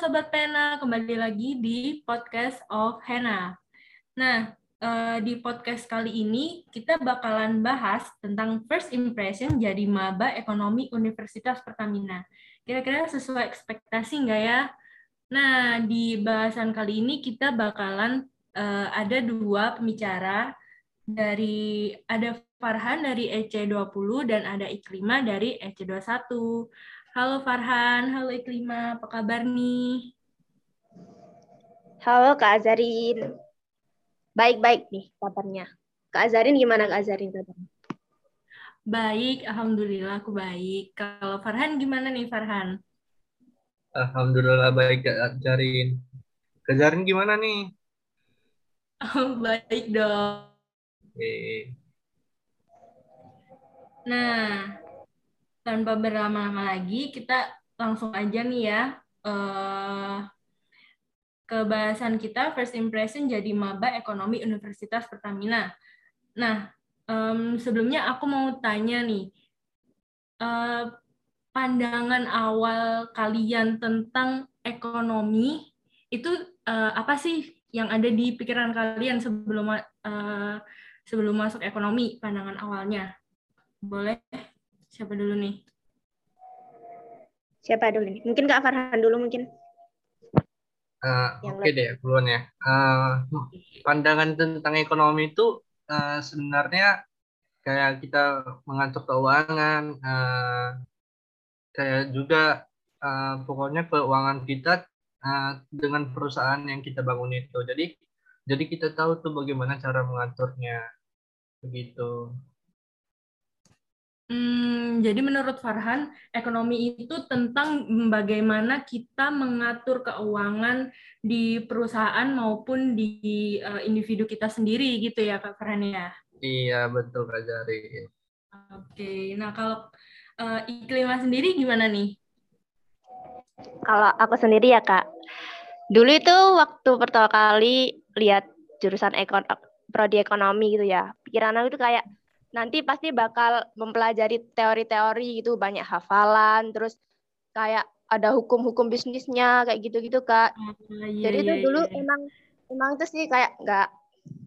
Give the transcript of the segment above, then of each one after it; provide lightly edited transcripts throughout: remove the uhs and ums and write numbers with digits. Sobat Pena, kembali lagi di Podcast of Hena. Nah, di podcast kali ini kita bakalan bahas tentang first impression jadi maba Ekonomi Universitas Pertamina. Kira-kira sesuai ekspektasi nggak ya? Nah, di bahasan kali ini kita bakalan ada dua pembicara. Ada Farhan dari EC20 dan ada Iklima dari EC21. Halo Farhan, halo Iklima, apa kabar nih? Halo Kak Azarin. Baik-baik nih kabarnya. Kak Azarin gimana Kak Azarin kabarnya? Baik, alhamdulillah aku baik. Kalau Farhan gimana nih Farhan? Alhamdulillah baik Kak Azarin. Kak Azarin gimana nih? Oh, baik dong. Nah, tanpa berlama-lama lagi, kita langsung aja nih ya ke bahasan kita, first impression jadi maba Ekonomi Universitas Pertamina. Nah, sebelumnya aku mau tanya nih, pandangan awal kalian tentang ekonomi itu apa sih yang ada di pikiran kalian sebelum masuk ekonomi, pandangan awalnya. Boleh? Siapa dulu nih? Mungkin Kak Farhan dulu mungkin. Oke deh, duluan ya. Pandangan tentang ekonomi itu sebenarnya kayak kita mengatur keuangan, kayak juga pokoknya keuangan kita dengan perusahaan yang kita bangun itu. Jadi kita tahu tuh bagaimana cara mengaturnya. Begitu. Jadi menurut Farhan, ekonomi itu tentang bagaimana kita mengatur keuangan di perusahaan maupun di individu kita sendiri gitu ya Kak Farhan ya? Iya, betul Kak Jari. Oke, nah kalau Iklima sendiri gimana nih? Kalau aku sendiri ya Kak, dulu itu waktu pertama kali lihat jurusan prodi ekonomi gitu ya, pikiran aku itu kayak nanti pasti bakal mempelajari teori-teori gitu, banyak hafalan, terus kayak ada hukum-hukum bisnisnya kayak gitu-gitu Kak. Jadi itu dulu emang itu sih kayak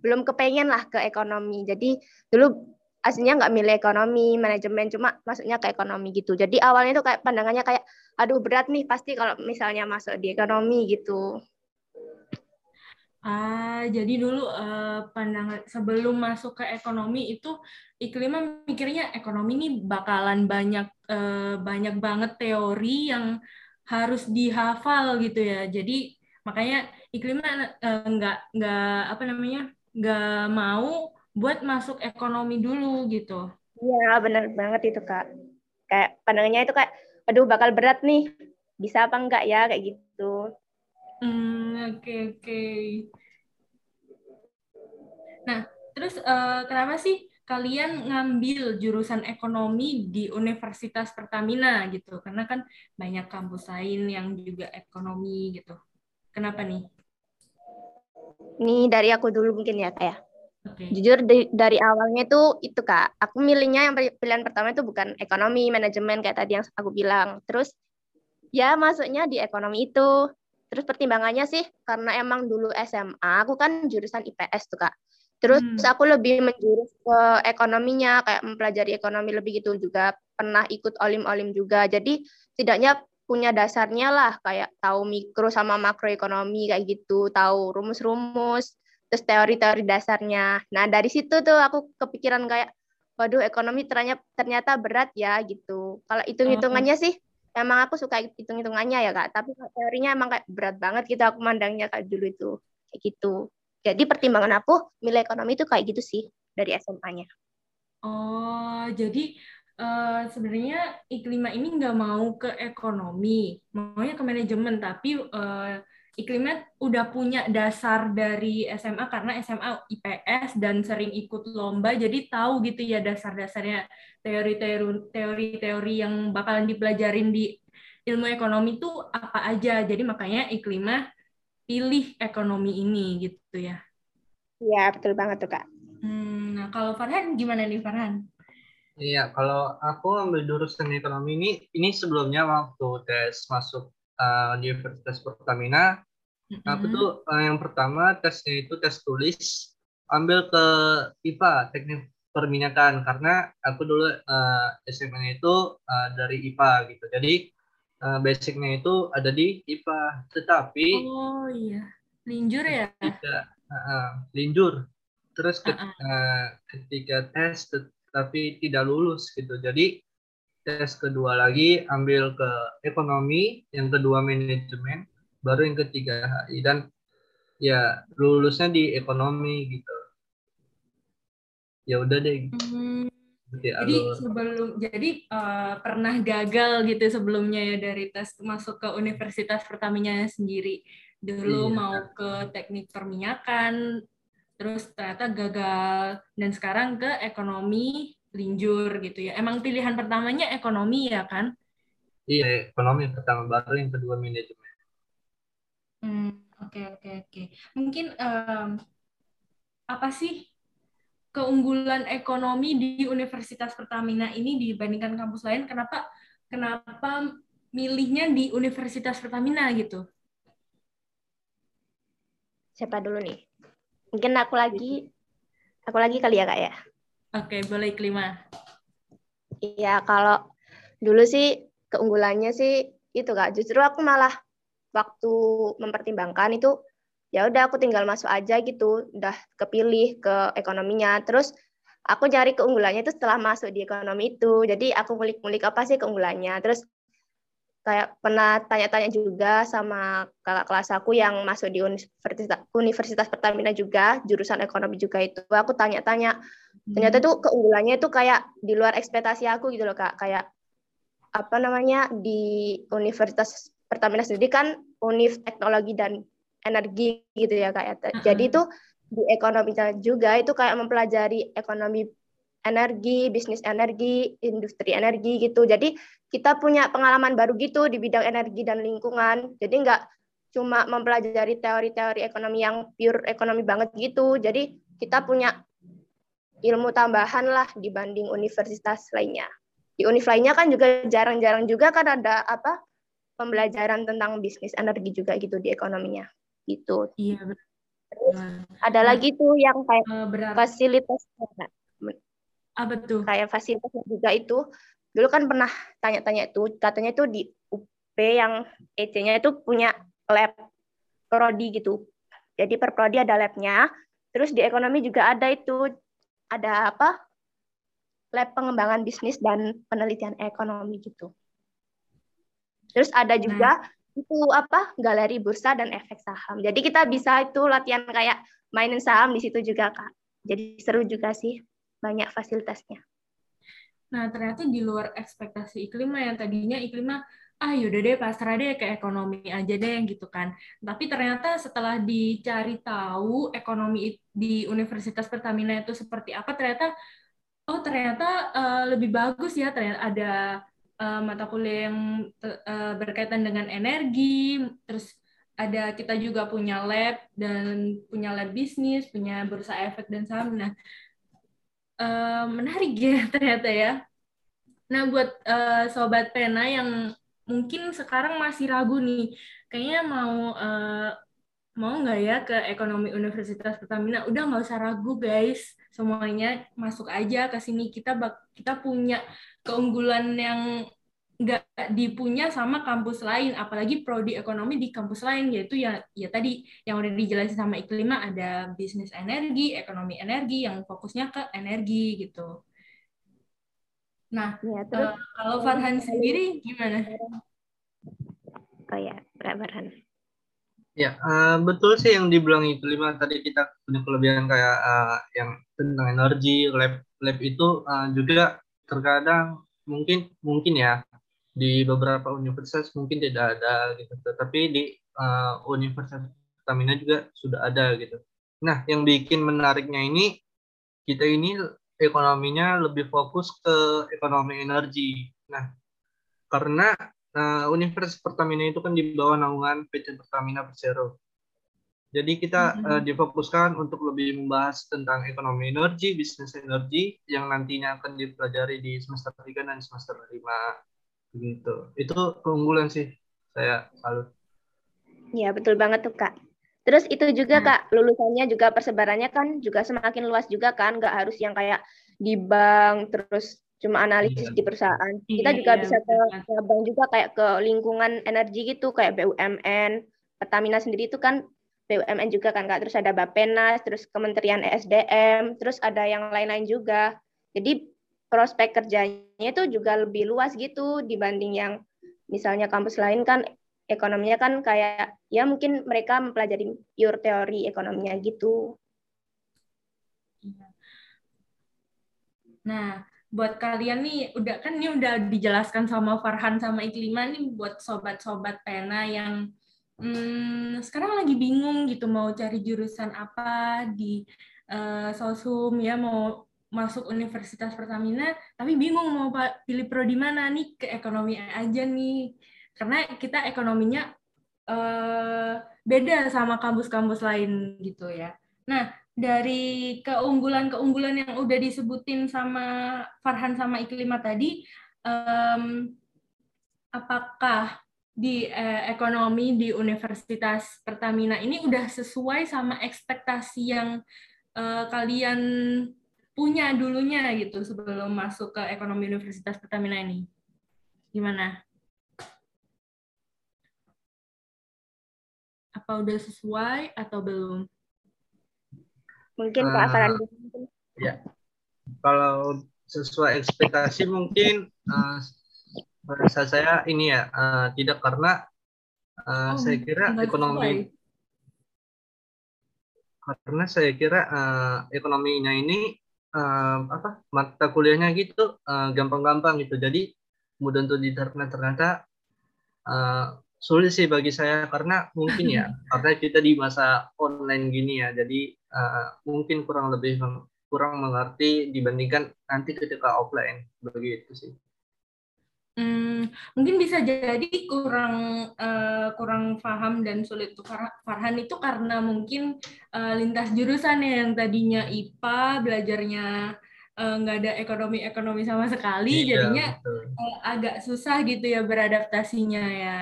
belum kepengen lah ke ekonomi. Jadi dulu aslinya nggak milih ekonomi, manajemen, cuma masuknya ke ekonomi gitu. Jadi awalnya itu kayak pandangannya kayak aduh berat nih pasti kalau misalnya masuk di ekonomi gitu. Jadi dulu pandangan sebelum masuk ke ekonomi itu Iklima mikirnya ekonomi ini bakalan banyak banget teori yang harus dihafal gitu ya. Jadi makanya Iklima nggak mau buat masuk ekonomi dulu gitu. Iya benar banget itu Kak. Kayak pandangannya itu kayak aduh bakal berat nih, bisa apa enggak ya kayak gitu. Oke. Nah, terus kenapa sih kalian ngambil jurusan ekonomi di Universitas Pertamina gitu? Karena kan banyak kampus lain yang juga ekonomi gitu. Kenapa nih? Nih dari aku dulu mungkin ya Kak ya. Okay. Jujur dari awalnya itu Kak, aku milihnya yang pilihan pertama itu bukan ekonomi, manajemen kayak tadi yang aku bilang. Terus ya masuknya di ekonomi itu. Terus pertimbangannya sih karena emang dulu SMA aku kan jurusan IPS tuh Kak. Terus aku lebih menjurus ke ekonominya, kayak mempelajari ekonomi lebih gitu, juga pernah ikut olim-olim juga. Jadi setidaknya punya dasarnya lah, kayak tahu mikro sama makroekonomi kayak gitu, tahu rumus-rumus, terus teori-teori dasarnya. Nah, dari situ tuh aku kepikiran kayak waduh ekonomi ternyata berat ya gitu. Kalau hitung-hitungannya sih emang aku suka hitung-hitungannya ya Kak, tapi teorinya emang kayak berat banget gitu aku mandangnya Kak dulu itu, kayak gitu. Jadi pertimbangan aku milih ekonomi itu kayak gitu sih dari SMA-nya. Oh, jadi sebenarnya Iklima ini nggak mau ke ekonomi, maunya ke manajemen, tapi Iklima udah punya dasar dari SMA karena SMA IPS dan sering ikut lomba, jadi tahu gitu ya dasar-dasarnya, teori-teori yang bakalan dipelajarin di ilmu ekonomi itu apa aja. Jadi makanya Iklima pilih ekonomi ini gitu ya. Iya, betul banget tuh Kak. Nah, kalau Farhan gimana nih Farhan? Iya, kalau aku ambil jurusan ekonomi ini sebelumnya waktu tes masuk Universitas Pertamina. Aku tuh yang pertama tesnya itu tes tulis, ambil ke IPA, teknik perminyakan, karena aku dulu SMA-nya itu dari IPA gitu. Jadi basicnya itu ada di IPA, tetapi linjur ya? Linjur. Terus ketika tes tetapi tidak lulus gitu. Jadi tes kedua lagi ambil ke ekonomi, yang kedua manajemen, baru yang ketiga HI, dan ya lulusnya di ekonomi gitu. Ya udah deh. Jadi pernah gagal gitu sebelumnya ya dari tes masuk ke Universitas Pertamina sendiri. Dulu mau ke teknik perminyakan, terus ternyata gagal, dan sekarang ke ekonomi linjur gitu ya. Emang pilihan pertamanya ekonomi ya kan? Iya, ekonomi pertama, baru yang kedua manajemen. Oke. Mungkin apa sih keunggulan ekonomi di Universitas Pertamina ini dibandingkan kampus lain? Kenapa milihnya di Universitas Pertamina gitu? Siapa dulu nih? Mungkin aku lagi kali ya, Kak ya. Oke, boleh kelima. Iya, kalau dulu sih keunggulannya sih itu, Kak. Justru aku malah waktu mempertimbangkan itu, ya udah aku tinggal masuk aja gitu, udah kepilih ke ekonominya. Terus aku cari keunggulannya itu setelah masuk di ekonomi itu. Jadi aku ngulik-ngulik apa sih keunggulannya. Terus kayak pernah tanya-tanya juga sama kakak kelas aku yang masuk di Universitas Pertamina juga, jurusan ekonomi juga itu. Aku tanya-tanya, ternyata tuh keunggulannya itu kayak di luar ekspektasi aku gitu loh, Kak. Kayak apa namanya, di Universitas Pertamina sendiri kan univ teknologi dan energi gitu ya, Kak. Jadi itu di ekonominya juga itu kayak mempelajari ekonomi energi, bisnis energi, industri energi gitu. Jadi kita punya pengalaman baru gitu di bidang energi dan lingkungan. Jadi nggak cuma mempelajari teori-teori ekonomi yang pure ekonomi banget gitu. Jadi kita punya ilmu tambahan lah dibanding universitas lainnya. Di univ lainnya kan juga jarang-jarang juga kan ada apa pembelajaran tentang bisnis energi juga gitu di ekonominya. Gitu. Iya, benar. Terus ada lagi tuh yang kayak fasilitas. Apa tuh? Kayak fasilitas juga itu. Dulu kan pernah tanya-tanya itu, katanya itu di UP yang EC-nya itu punya lab prodi gitu. Jadi per prodi ada labnya. Terus di ekonomi juga ada itu, ada apa? Lab pengembangan bisnis dan penelitian ekonomi gitu. Terus ada juga itu apa? Galeri bursa dan efek saham. Jadi kita bisa itu latihan kayak mainin saham di situ juga, Kak. Jadi seru juga sih. Banyak fasilitasnya. Nah, ternyata di luar ekspektasi Iklima, yang tadinya Iklima, yaudah deh pasrah deh ke ekonomi aja deh gitu kan. Tapi ternyata setelah dicari tahu ekonomi di Universitas Pertamina itu seperti apa, ternyata lebih bagus ya. Ternyata ada mata kuliah yang berkaitan dengan energi, terus ada kita juga punya lab, dan punya lab bisnis, punya bursa efek dan saham. Nah, menarik ya ternyata ya. Nah, buat Sobat Pena yang mungkin sekarang masih ragu nih, kayaknya mau nggak ya ke ekonomi Universitas Pertamina, udah nggak usah ragu guys, semuanya masuk aja ke sini. Kita punya keunggulan yang nggak dipunya sama kampus lain, apalagi prodi ekonomi di kampus lain, yaitu ya tadi yang udah dijelasin sama Iklima, ada bisnis energi, ekonomi energi yang fokusnya ke energi gitu. Nah, ya, terus, kalau Farhan sendiri gimana? Oh ya, Farhan. Ya, betul sih yang dibilang Iklima tadi, kita punya kelebihan kayak yang tentang energi, lab itu juga terkadang mungkin ya. Di beberapa universitas mungkin tidak ada gitu, tetapi di Universitas Pertamina juga sudah ada gitu. Nah, yang bikin menariknya ini, kita ini ekonominya lebih fokus ke ekonomi energi. Nah, karena Universitas Pertamina itu kan di bawah naungan PT Pertamina Persero. Jadi kita difokuskan untuk lebih membahas tentang ekonomi energi, bisnis energi, yang nantinya akan dipelajari di semester 3 dan semester 5. Gitu. Itu keunggulan sih saya salut. Iya, betul banget tuh, Kak. Terus itu juga, Kak, lulusannya juga persebarannya kan juga semakin luas juga kan, nggak harus yang kayak di bank, terus cuma analisis di perusahaan. Kita juga bisa ke bank juga, kayak ke lingkungan energi gitu, kayak BUMN, Pertamina sendiri itu kan BUMN juga kan, Kak. Terus ada Bapenas, terus Kementerian ESDM, terus ada yang lain-lain juga. Jadi prospek kerjanya itu juga lebih luas gitu dibanding yang misalnya kampus lain kan, ekonominya kan kayak ya mungkin mereka mempelajari pure teori ekonominya gitu. Nah, buat kalian nih udah dijelaskan sama Farhan sama Iklima nih, buat sobat-sobat Pena yang sekarang lagi bingung gitu mau cari jurusan apa di Sosum ya, mau masuk Universitas Pertamina tapi bingung mau pilih prodi mana nih, ke ekonomi aja nih. Karena kita ekonominya beda sama kampus-kampus lain gitu ya. Nah, dari keunggulan-keunggulan yang udah disebutin sama Farhan sama Iklima tadi, apakah di ekonomi di Universitas Pertamina ini udah sesuai sama ekspektasi yang kalian punya dulunya gitu sebelum masuk ke ekonomi Universitas Pertamina ini? Gimana? Apa udah sesuai atau belum? Mungkin Pak Farhan. Ya, kalau sesuai ekspektasi mungkin rasa saya ini ya tidak, karena ekonominya ini mata kuliahnya gitu gampang-gampang gitu, jadi mudah untuk diterima. Ternyata sulit sih bagi saya, karena mungkin ya karena kita di masa online gini ya, jadi mungkin kurang mengerti dibandingkan nanti ketika offline, begitu sih. Mungkin bisa jadi kurang paham dan sulit tuh Farhan itu karena mungkin lintas jurusan ya, yang tadinya IPA belajarnya nggak ada ekonomi sama sekali. Iya, jadinya agak susah gitu ya beradaptasinya ya.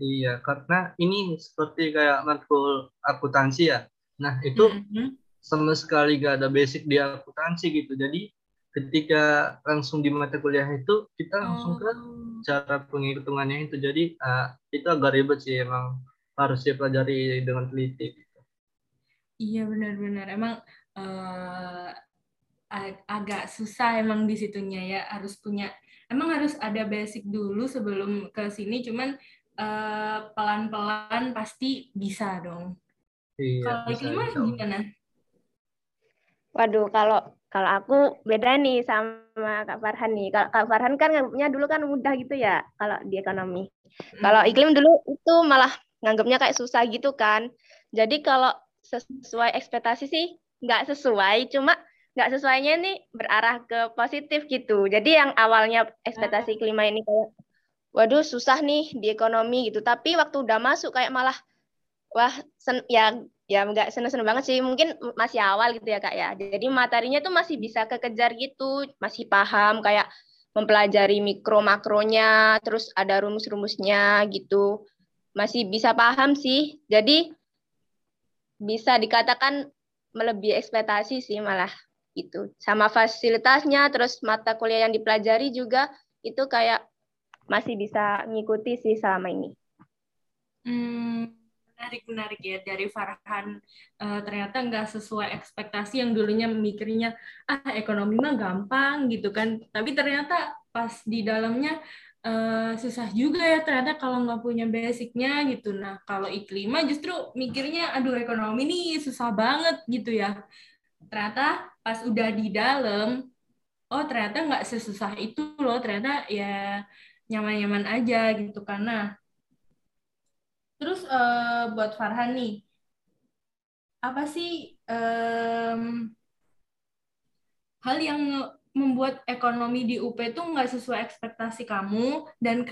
Iya, karena ini seperti kayak matkul akuntansi ya. Nah, itu sama sekali gak ada basic di akuntansi gitu. Jadi, ketika langsung di mata kuliah itu, kita langsung ke cara penghitungannya itu. Jadi, itu agak ribet sih, emang harus dipelajari dengan teliti. Gitu. Iya, benar-benar. Emang agak susah emang di situnya ya. Emang harus ada basic dulu sebelum ke sini, cuman pelan-pelan pasti bisa dong. Iya, kalau Iklima gimana? Waduh, kalau aku beda nih sama Kak Farhan nih. Kalau Kak Farhan kan nganggapnya dulu kan mudah gitu ya kalau di ekonomi. Kalau Iklim dulu itu malah nganggapnya kayak susah gitu kan. Jadi kalau sesuai ekspektasi sih nggak sesuai, cuma nggak sesuainya nih berarah ke positif gitu. Jadi yang awalnya ekspektasi Iklima ini kayak waduh susah nih di ekonomi gitu, tapi waktu udah masuk kayak malah wah ya nggak seneng-seneng banget sih, mungkin masih awal gitu ya Kak ya, jadi materinya tuh masih bisa kekejar gitu, masih paham kayak mempelajari mikro makronya, terus ada rumus-rumusnya gitu, masih bisa paham sih, jadi bisa dikatakan melebihi ekspektasi sih malah gitu, sama fasilitasnya, terus mata kuliah yang dipelajari juga itu kayak masih bisa ngikuti sih selama ini. Menarik ya dari Farhan. Ternyata nggak sesuai ekspektasi yang dulunya mikirnya ekonomi mah gampang gitu kan. Tapi ternyata pas di dalamnya susah juga ya ternyata kalau nggak punya basicnya gitu. Nah kalau Iklima justru mikirnya aduh ekonomi nih susah banget gitu ya. Ternyata pas udah di dalam, oh ternyata nggak sesusah itu loh. Ternyata ya nyaman-nyaman aja gitu kan. Nah, terus buat Farhan nih, apa sih hal yang membuat ekonomi di UP itu nggak sesuai ekspektasi kamu, dan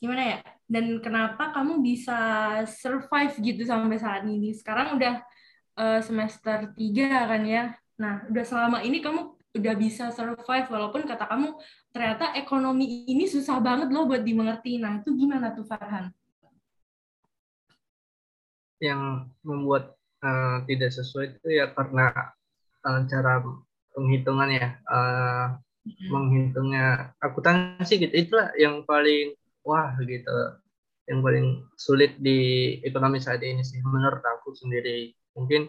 gimana ya? Dan kenapa kamu bisa survive gitu sampai saat ini? Sekarang udah semester 3 kan ya? Nah, udah selama ini kamu udah bisa survive walaupun kata kamu ternyata ekonomi ini susah banget loh buat dimengerti. Nah, itu gimana tuh Farhan? Yang membuat tidak sesuai itu ya karena cara penghitungan ya, menghitungnya akuntansi gitu, itulah yang paling wah gitu, yang paling sulit di ekonomi saat ini sih menurut aku sendiri. Mungkin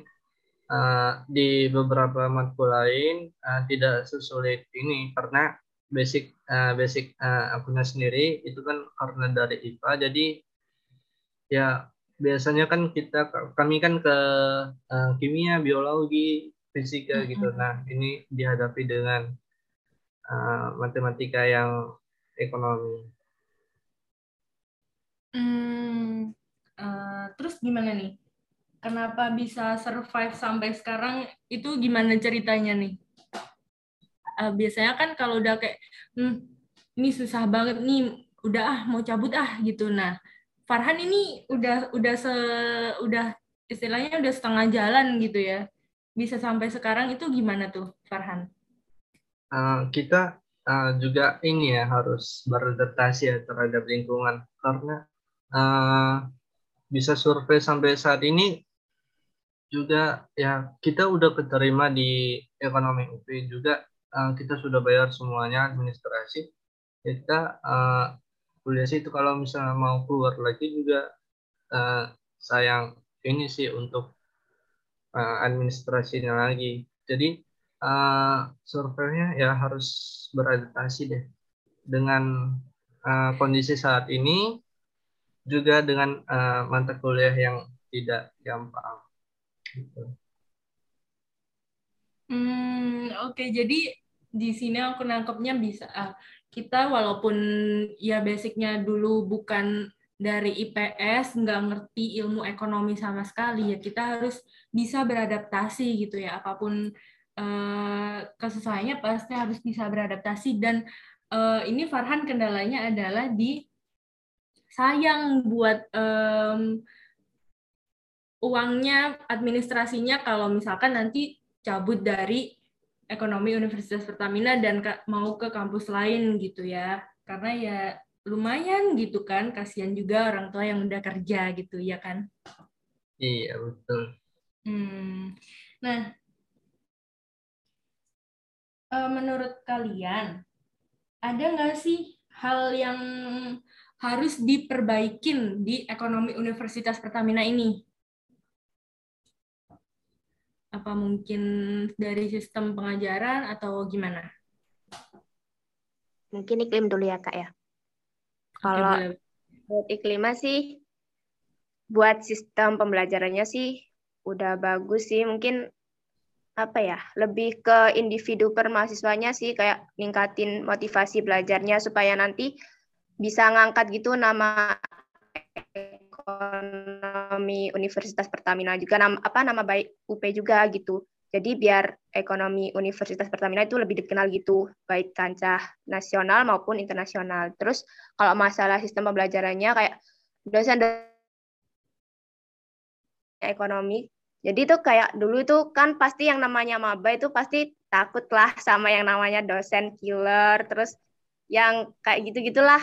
di beberapa matkul lain tidak sesulit ini karena basic akunnya sendiri itu kan karena dari IPA, jadi ya biasanya kan kami kan ke kimia, biologi, fisika gitu. Nah, ini dihadapi dengan matematika yang ekonomi. Terus gimana nih? Kenapa bisa survive sampai sekarang? Itu gimana ceritanya nih? Biasanya kan kalau udah kayak ini susah banget nih, udah mau cabut gitu. Nah, Farhan ini udah istilahnya udah setengah jalan gitu ya. Bisa sampai sekarang itu gimana tuh, Farhan? Kita juga ini ya harus beradaptasi ya terhadap lingkungan, karena bisa survei sampai saat ini juga ya, kita udah keterima di ekonomi UP juga, kita sudah bayar semuanya administrasi, kita kuliah sih itu kalau misalnya mau keluar lagi juga sayang ini sih untuk administrasinya lagi. Jadi surveinya ya harus beradaptasi deh dengan kondisi saat ini, juga dengan mata kuliah yang tidak gampang. Gitu. Oke, jadi di sini aku nangkepnya bisa kita walaupun ya basicnya dulu bukan dari IPS, nggak ngerti ilmu ekonomi sama sekali, ya kita harus bisa beradaptasi gitu ya, apapun kesusahannya pasti harus bisa beradaptasi. Dan ini Farhan kendalanya adalah di sayang buat uangnya, administrasinya kalau misalkan nanti cabut dari Ekonomi Universitas Pertamina dan mau ke kampus lain gitu ya, karena ya lumayan gitu kan, kasihan juga orang tua yang udah kerja gitu ya kan. Iya betul. Nah, menurut kalian, ada nggak sih hal yang harus diperbaikin di ekonomi Universitas Pertamina ini? Apa mungkin dari sistem pengajaran atau gimana? Mungkin iklim dulu ya, Kak, ya. Kalau buat iklimnya sih, buat sistem pembelajarannya sih udah bagus sih. Mungkin apa ya, lebih ke individu per mahasiswanya sih, kayak ningkatin motivasi belajarnya supaya nanti bisa ngangkat gitu nama ekonomi Universitas Pertamina juga, nama baik UP juga gitu. Jadi biar ekonomi Universitas Pertamina itu lebih dikenal gitu, baik kancah nasional maupun internasional. Terus kalau masalah sistem pembelajarannya kayak dosen ekonomi, jadi itu kayak dulu itu kan pasti yang namanya maba itu pasti takutlah sama yang namanya dosen killer, terus yang kayak gitu-gitulah.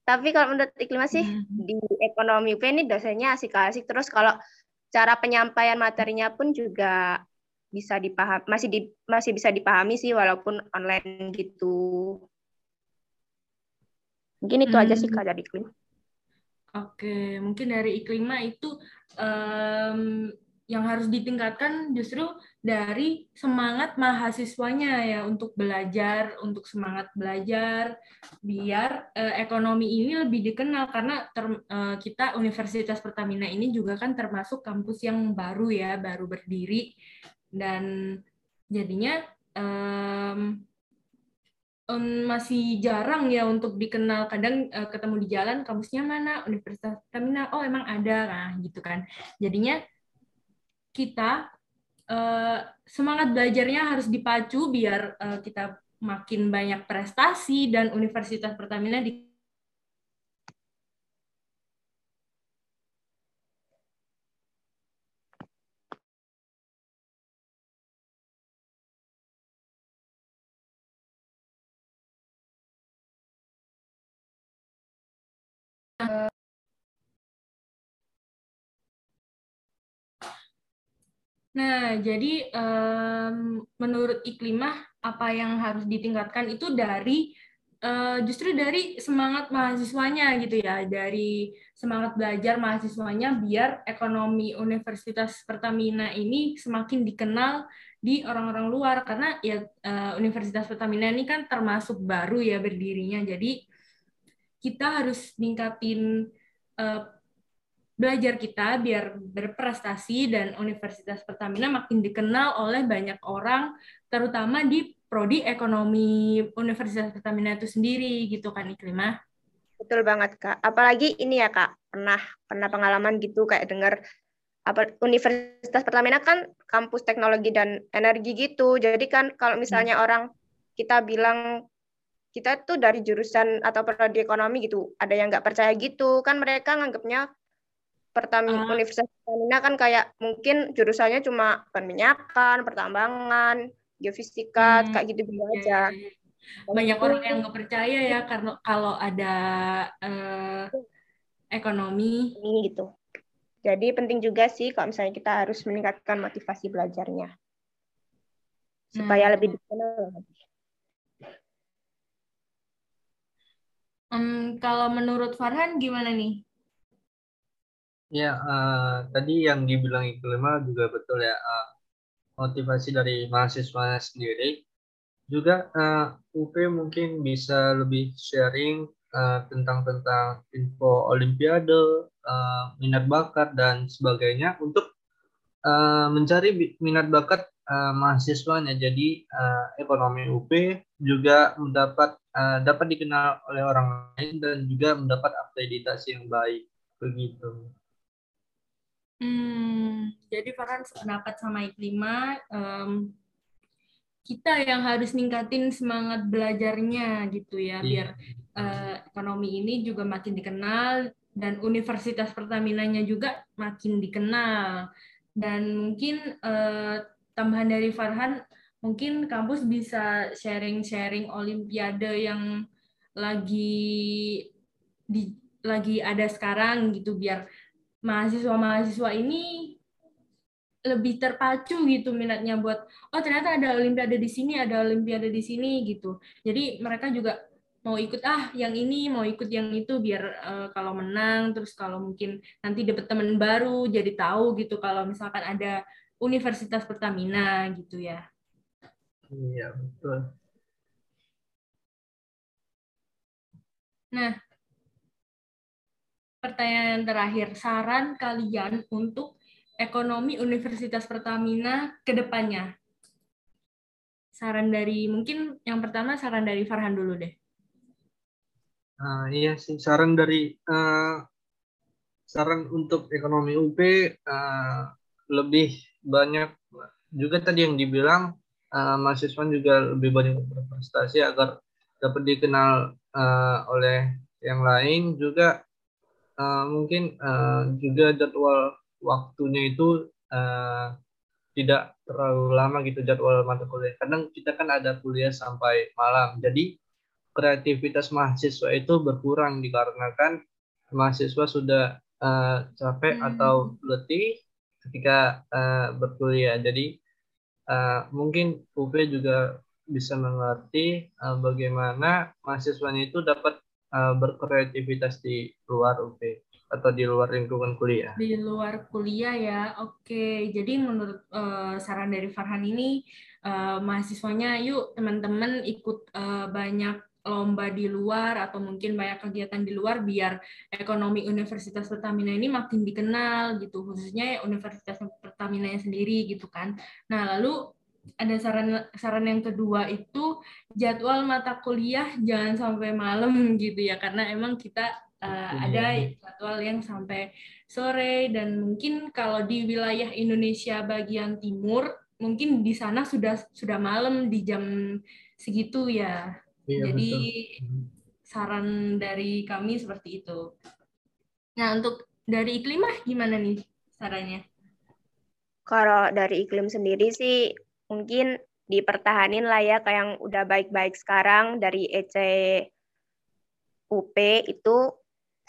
Tapi kalau menurut iklim sih di ekonomi UP ini dosennya asik-asik, terus kalau cara penyampaian materinya pun juga bisa dipahami, masih bisa dipahami sih walaupun online gitu. Mungkin itu aja sih Kak dari iklim. Oke, mungkin dari iklimnya itu yang harus ditingkatkan justru dari semangat mahasiswanya ya untuk belajar, untuk semangat belajar, biar ekonomi ini lebih dikenal, karena kita Universitas Pertamina ini juga kan termasuk kampus yang baru ya, baru berdiri, dan jadinya masih jarang ya untuk dikenal. Kadang ketemu di jalan, kampusnya mana, Universitas Pertamina, oh emang ada, nah gitu kan. Jadinya kita semangat belajarnya harus dipacu biar kita makin banyak prestasi dan Universitas Pertamina Nah, jadi menurut Iklimah, apa yang harus ditingkatkan itu dari justru dari semangat mahasiswanya gitu ya, dari semangat belajar mahasiswanya biar ekonomi Universitas Pertamina ini semakin dikenal di orang-orang luar, karena ya Universitas Pertamina ini kan termasuk baru ya berdirinya, jadi kita harus ningkatin belajar kita biar berprestasi dan Universitas Pertamina makin dikenal oleh banyak orang, terutama di prodi ekonomi Universitas Pertamina itu sendiri gitu kan Iklimah. Betul banget Kak. Apalagi ini ya Kak, pernah pengalaman gitu kayak dengar apa Universitas Pertamina kan kampus teknologi dan energi gitu. Jadi kan kalau misalnya orang kita bilang kita tuh dari jurusan atau prodi ekonomi gitu, ada yang nggak percaya gitu. Kan mereka nganggapnya Pertamina, Universitas Pertamina kan kayak mungkin jurusannya cuma perminyakan, pertambangan, geofisika, kayak gitu aja. Banyak orang yang nggak percaya ya karena kalau ada ekonomi ini gitu. Jadi penting juga sih kalau misalnya kita harus meningkatkan motivasi belajarnya supaya lebih dikenal. Kalau menurut Farhan gimana nih? Ya, tadi yang dibilang Iklimah juga betul ya, motivasi dari mahasiswa sendiri. Juga UP mungkin bisa lebih sharing tentang info olimpiade, minat bakat, dan sebagainya untuk mencari minat bakat mahasiswanya. Jadi ekonomi UP juga dapat dikenal oleh orang lain dan juga mendapat akreditasi yang baik. Begitu. Jadi Farhan sependapat sama Iklimah, kita yang harus ningkatin semangat belajarnya gitu ya, biar ekonomi ini juga makin dikenal dan Universitas Pertaminanya juga makin dikenal. Dan mungkin tambahan dari Farhan, mungkin kampus bisa sharing-sharing olimpiade yang lagi ada sekarang gitu, biar mahasiswa-mahasiswa ini lebih terpacu gitu minatnya buat, oh ternyata ada olimpiade di sini gitu. Jadi mereka juga mau ikut yang ini, mau ikut yang itu, biar kalau menang, terus kalau mungkin nanti dapet teman baru, jadi tahu gitu kalau misalkan ada Universitas Pertamina gitu ya. Iya, betul. Nah, pertanyaan terakhir, saran kalian untuk ekonomi Universitas Pertamina ke depannya? Saran dari, mungkin yang pertama saran dari Farhan dulu deh. Iya sih, saran untuk ekonomi UP lebih banyak, juga tadi yang dibilang mahasiswa juga lebih banyak berprestasi agar dapat dikenal oleh yang lain juga. Mungkin juga jadwal waktunya itu tidak terlalu lama gitu, jadwal mata kuliah. Kadang kita kan ada kuliah sampai malam. Jadi kreativitas mahasiswa itu berkurang dikarenakan mahasiswa sudah capek atau letih ketika berkuliah. Jadi mungkin UP juga bisa mengerti bagaimana mahasiswanya itu dapat berkreativitas di luar UP atau di luar lingkungan kuliah. Di luar kuliah ya, oke. Jadi menurut saran dari Farhan ini, mahasiswanya yuk teman-teman ikut banyak lomba di luar atau mungkin banyak kegiatan di luar biar ekonomi Universitas Pertamina ini makin dikenal gitu, khususnya ya Universitas Pertaminanya sendiri gitu kan. Nah lalu ada saran yang kedua itu jadwal mata kuliah jangan sampai malam gitu ya, karena emang kita ada jadwal yang sampai sore, dan mungkin kalau di wilayah Indonesia bagian timur mungkin di sana sudah malam di jam segitu ya. Iya, jadi betul. Saran dari kami seperti itu. Nah untuk dari Iklimah gimana nih sarannya? Kalau dari Iklim sendiri sih mungkin dipertahanin lah ya kayak yang udah baik-baik sekarang dari EC UP itu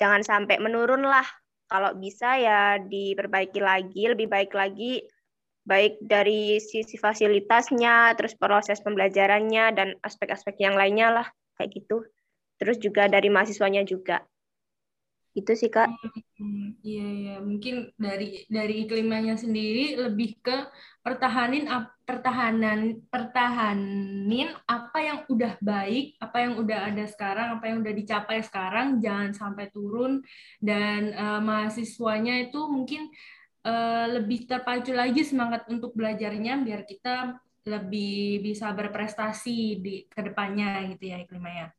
jangan sampai menurun lah. Kalau bisa ya diperbaiki lagi, lebih baik lagi, baik dari sisi fasilitasnya, terus proses pembelajarannya, dan aspek-aspek yang lainnya lah, kayak gitu. Terus juga dari mahasiswanya juga. Itu sih, Kak. Iya, iya. Mungkin dari iklimanya sendiri lebih ke pertahanin apa yang udah baik, apa yang udah ada sekarang, apa yang udah dicapai sekarang, jangan sampai turun, dan mahasiswanya itu mungkin lebih terpacu lagi semangat untuk belajarnya, biar kita lebih bisa berprestasi ke depannya gitu ya, iklimanya.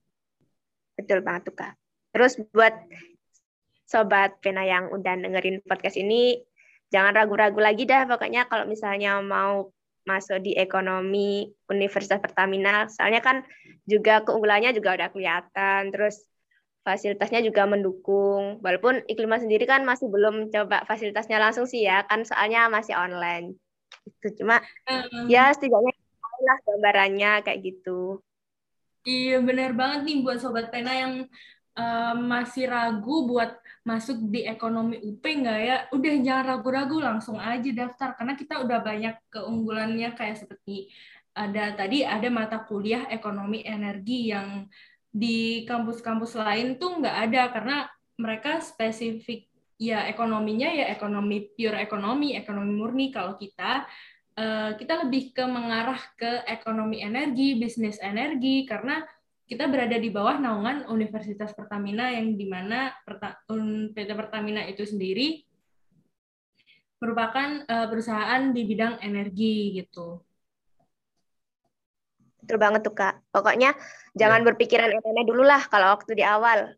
Betul banget tuh, Kak. Terus buat Sobat Pena yang udah dengerin podcast ini, jangan ragu-ragu lagi dah pokoknya kalau misalnya mau masuk di ekonomi Universitas Pertamina. Soalnya kan juga keunggulannya juga udah kelihatan, terus fasilitasnya juga mendukung. Walaupun Iklima sendiri kan masih belum coba fasilitasnya langsung sih ya, kan soalnya masih online. Itu cuma ya setidaknya lah gambarannya kayak gitu. Iya, benar banget nih buat Sobat Pena yang masih ragu buat masuk di ekonomi UP nggak ya? Udah, jangan ragu-ragu, langsung aja daftar, karena kita udah banyak keunggulannya, kayak seperti ada mata kuliah ekonomi energi yang di kampus-kampus lain tuh nggak ada, karena mereka spesifik ya ekonominya ya ekonomi pure, ekonomi murni. Kalau kita lebih ke mengarah ke ekonomi energi, bisnis energi, karena kita berada di bawah naungan Universitas Pertamina, yang di mana PT Pertamina itu sendiri merupakan perusahaan di bidang energi gitu. Betul banget tuh, Kak. Pokoknya jangan berpikiran aneh-aneh dulu lah kalau waktu di awal.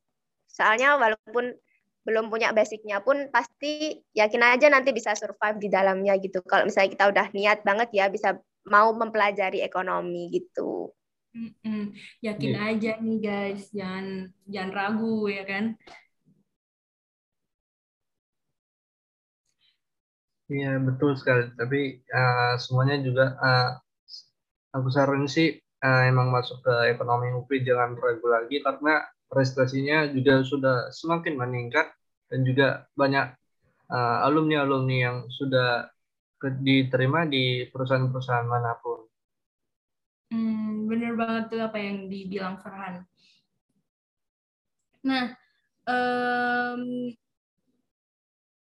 Soalnya walaupun belum punya basicnya pun pasti yakin aja nanti bisa survive di dalamnya gitu. Kalau misalnya kita udah niat banget ya bisa mau mempelajari ekonomi gitu. Yakin aja nih guys, jangan ragu ya kan. Iya, betul sekali. Tapi semuanya juga aku saran sih emang masuk ke ekonomi UP jangan ragu lagi, karena prestasinya juga sudah semakin meningkat, dan juga banyak alumni-alumni yang sudah diterima di perusahaan-perusahaan manapun. Bener banget tuh apa yang dibilang Farhan. Nah,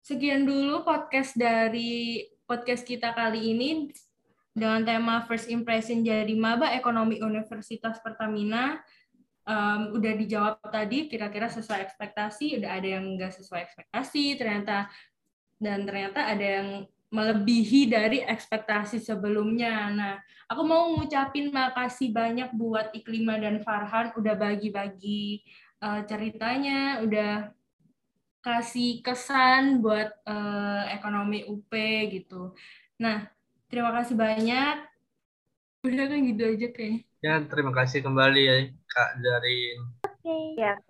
sekian dulu podcast kita kali ini dengan tema First Impression jadi Maba Ekonomi Universitas Pertamina. Udah dijawab tadi, kira-kira sesuai ekspektasi, udah ada yang nggak sesuai ekspektasi, ternyata ada yang melebihi dari ekspektasi sebelumnya. Nah, aku mau ngucapin makasih banyak buat Iklima dan Farhan udah bagi-bagi ceritanya, udah kasih kesan buat ekonomi UP gitu. Nah, terima kasih banyak. Udah kan gitu aja kayaknya. Ya, terima kasih kembali ya Kak Darin. Oke. Ya.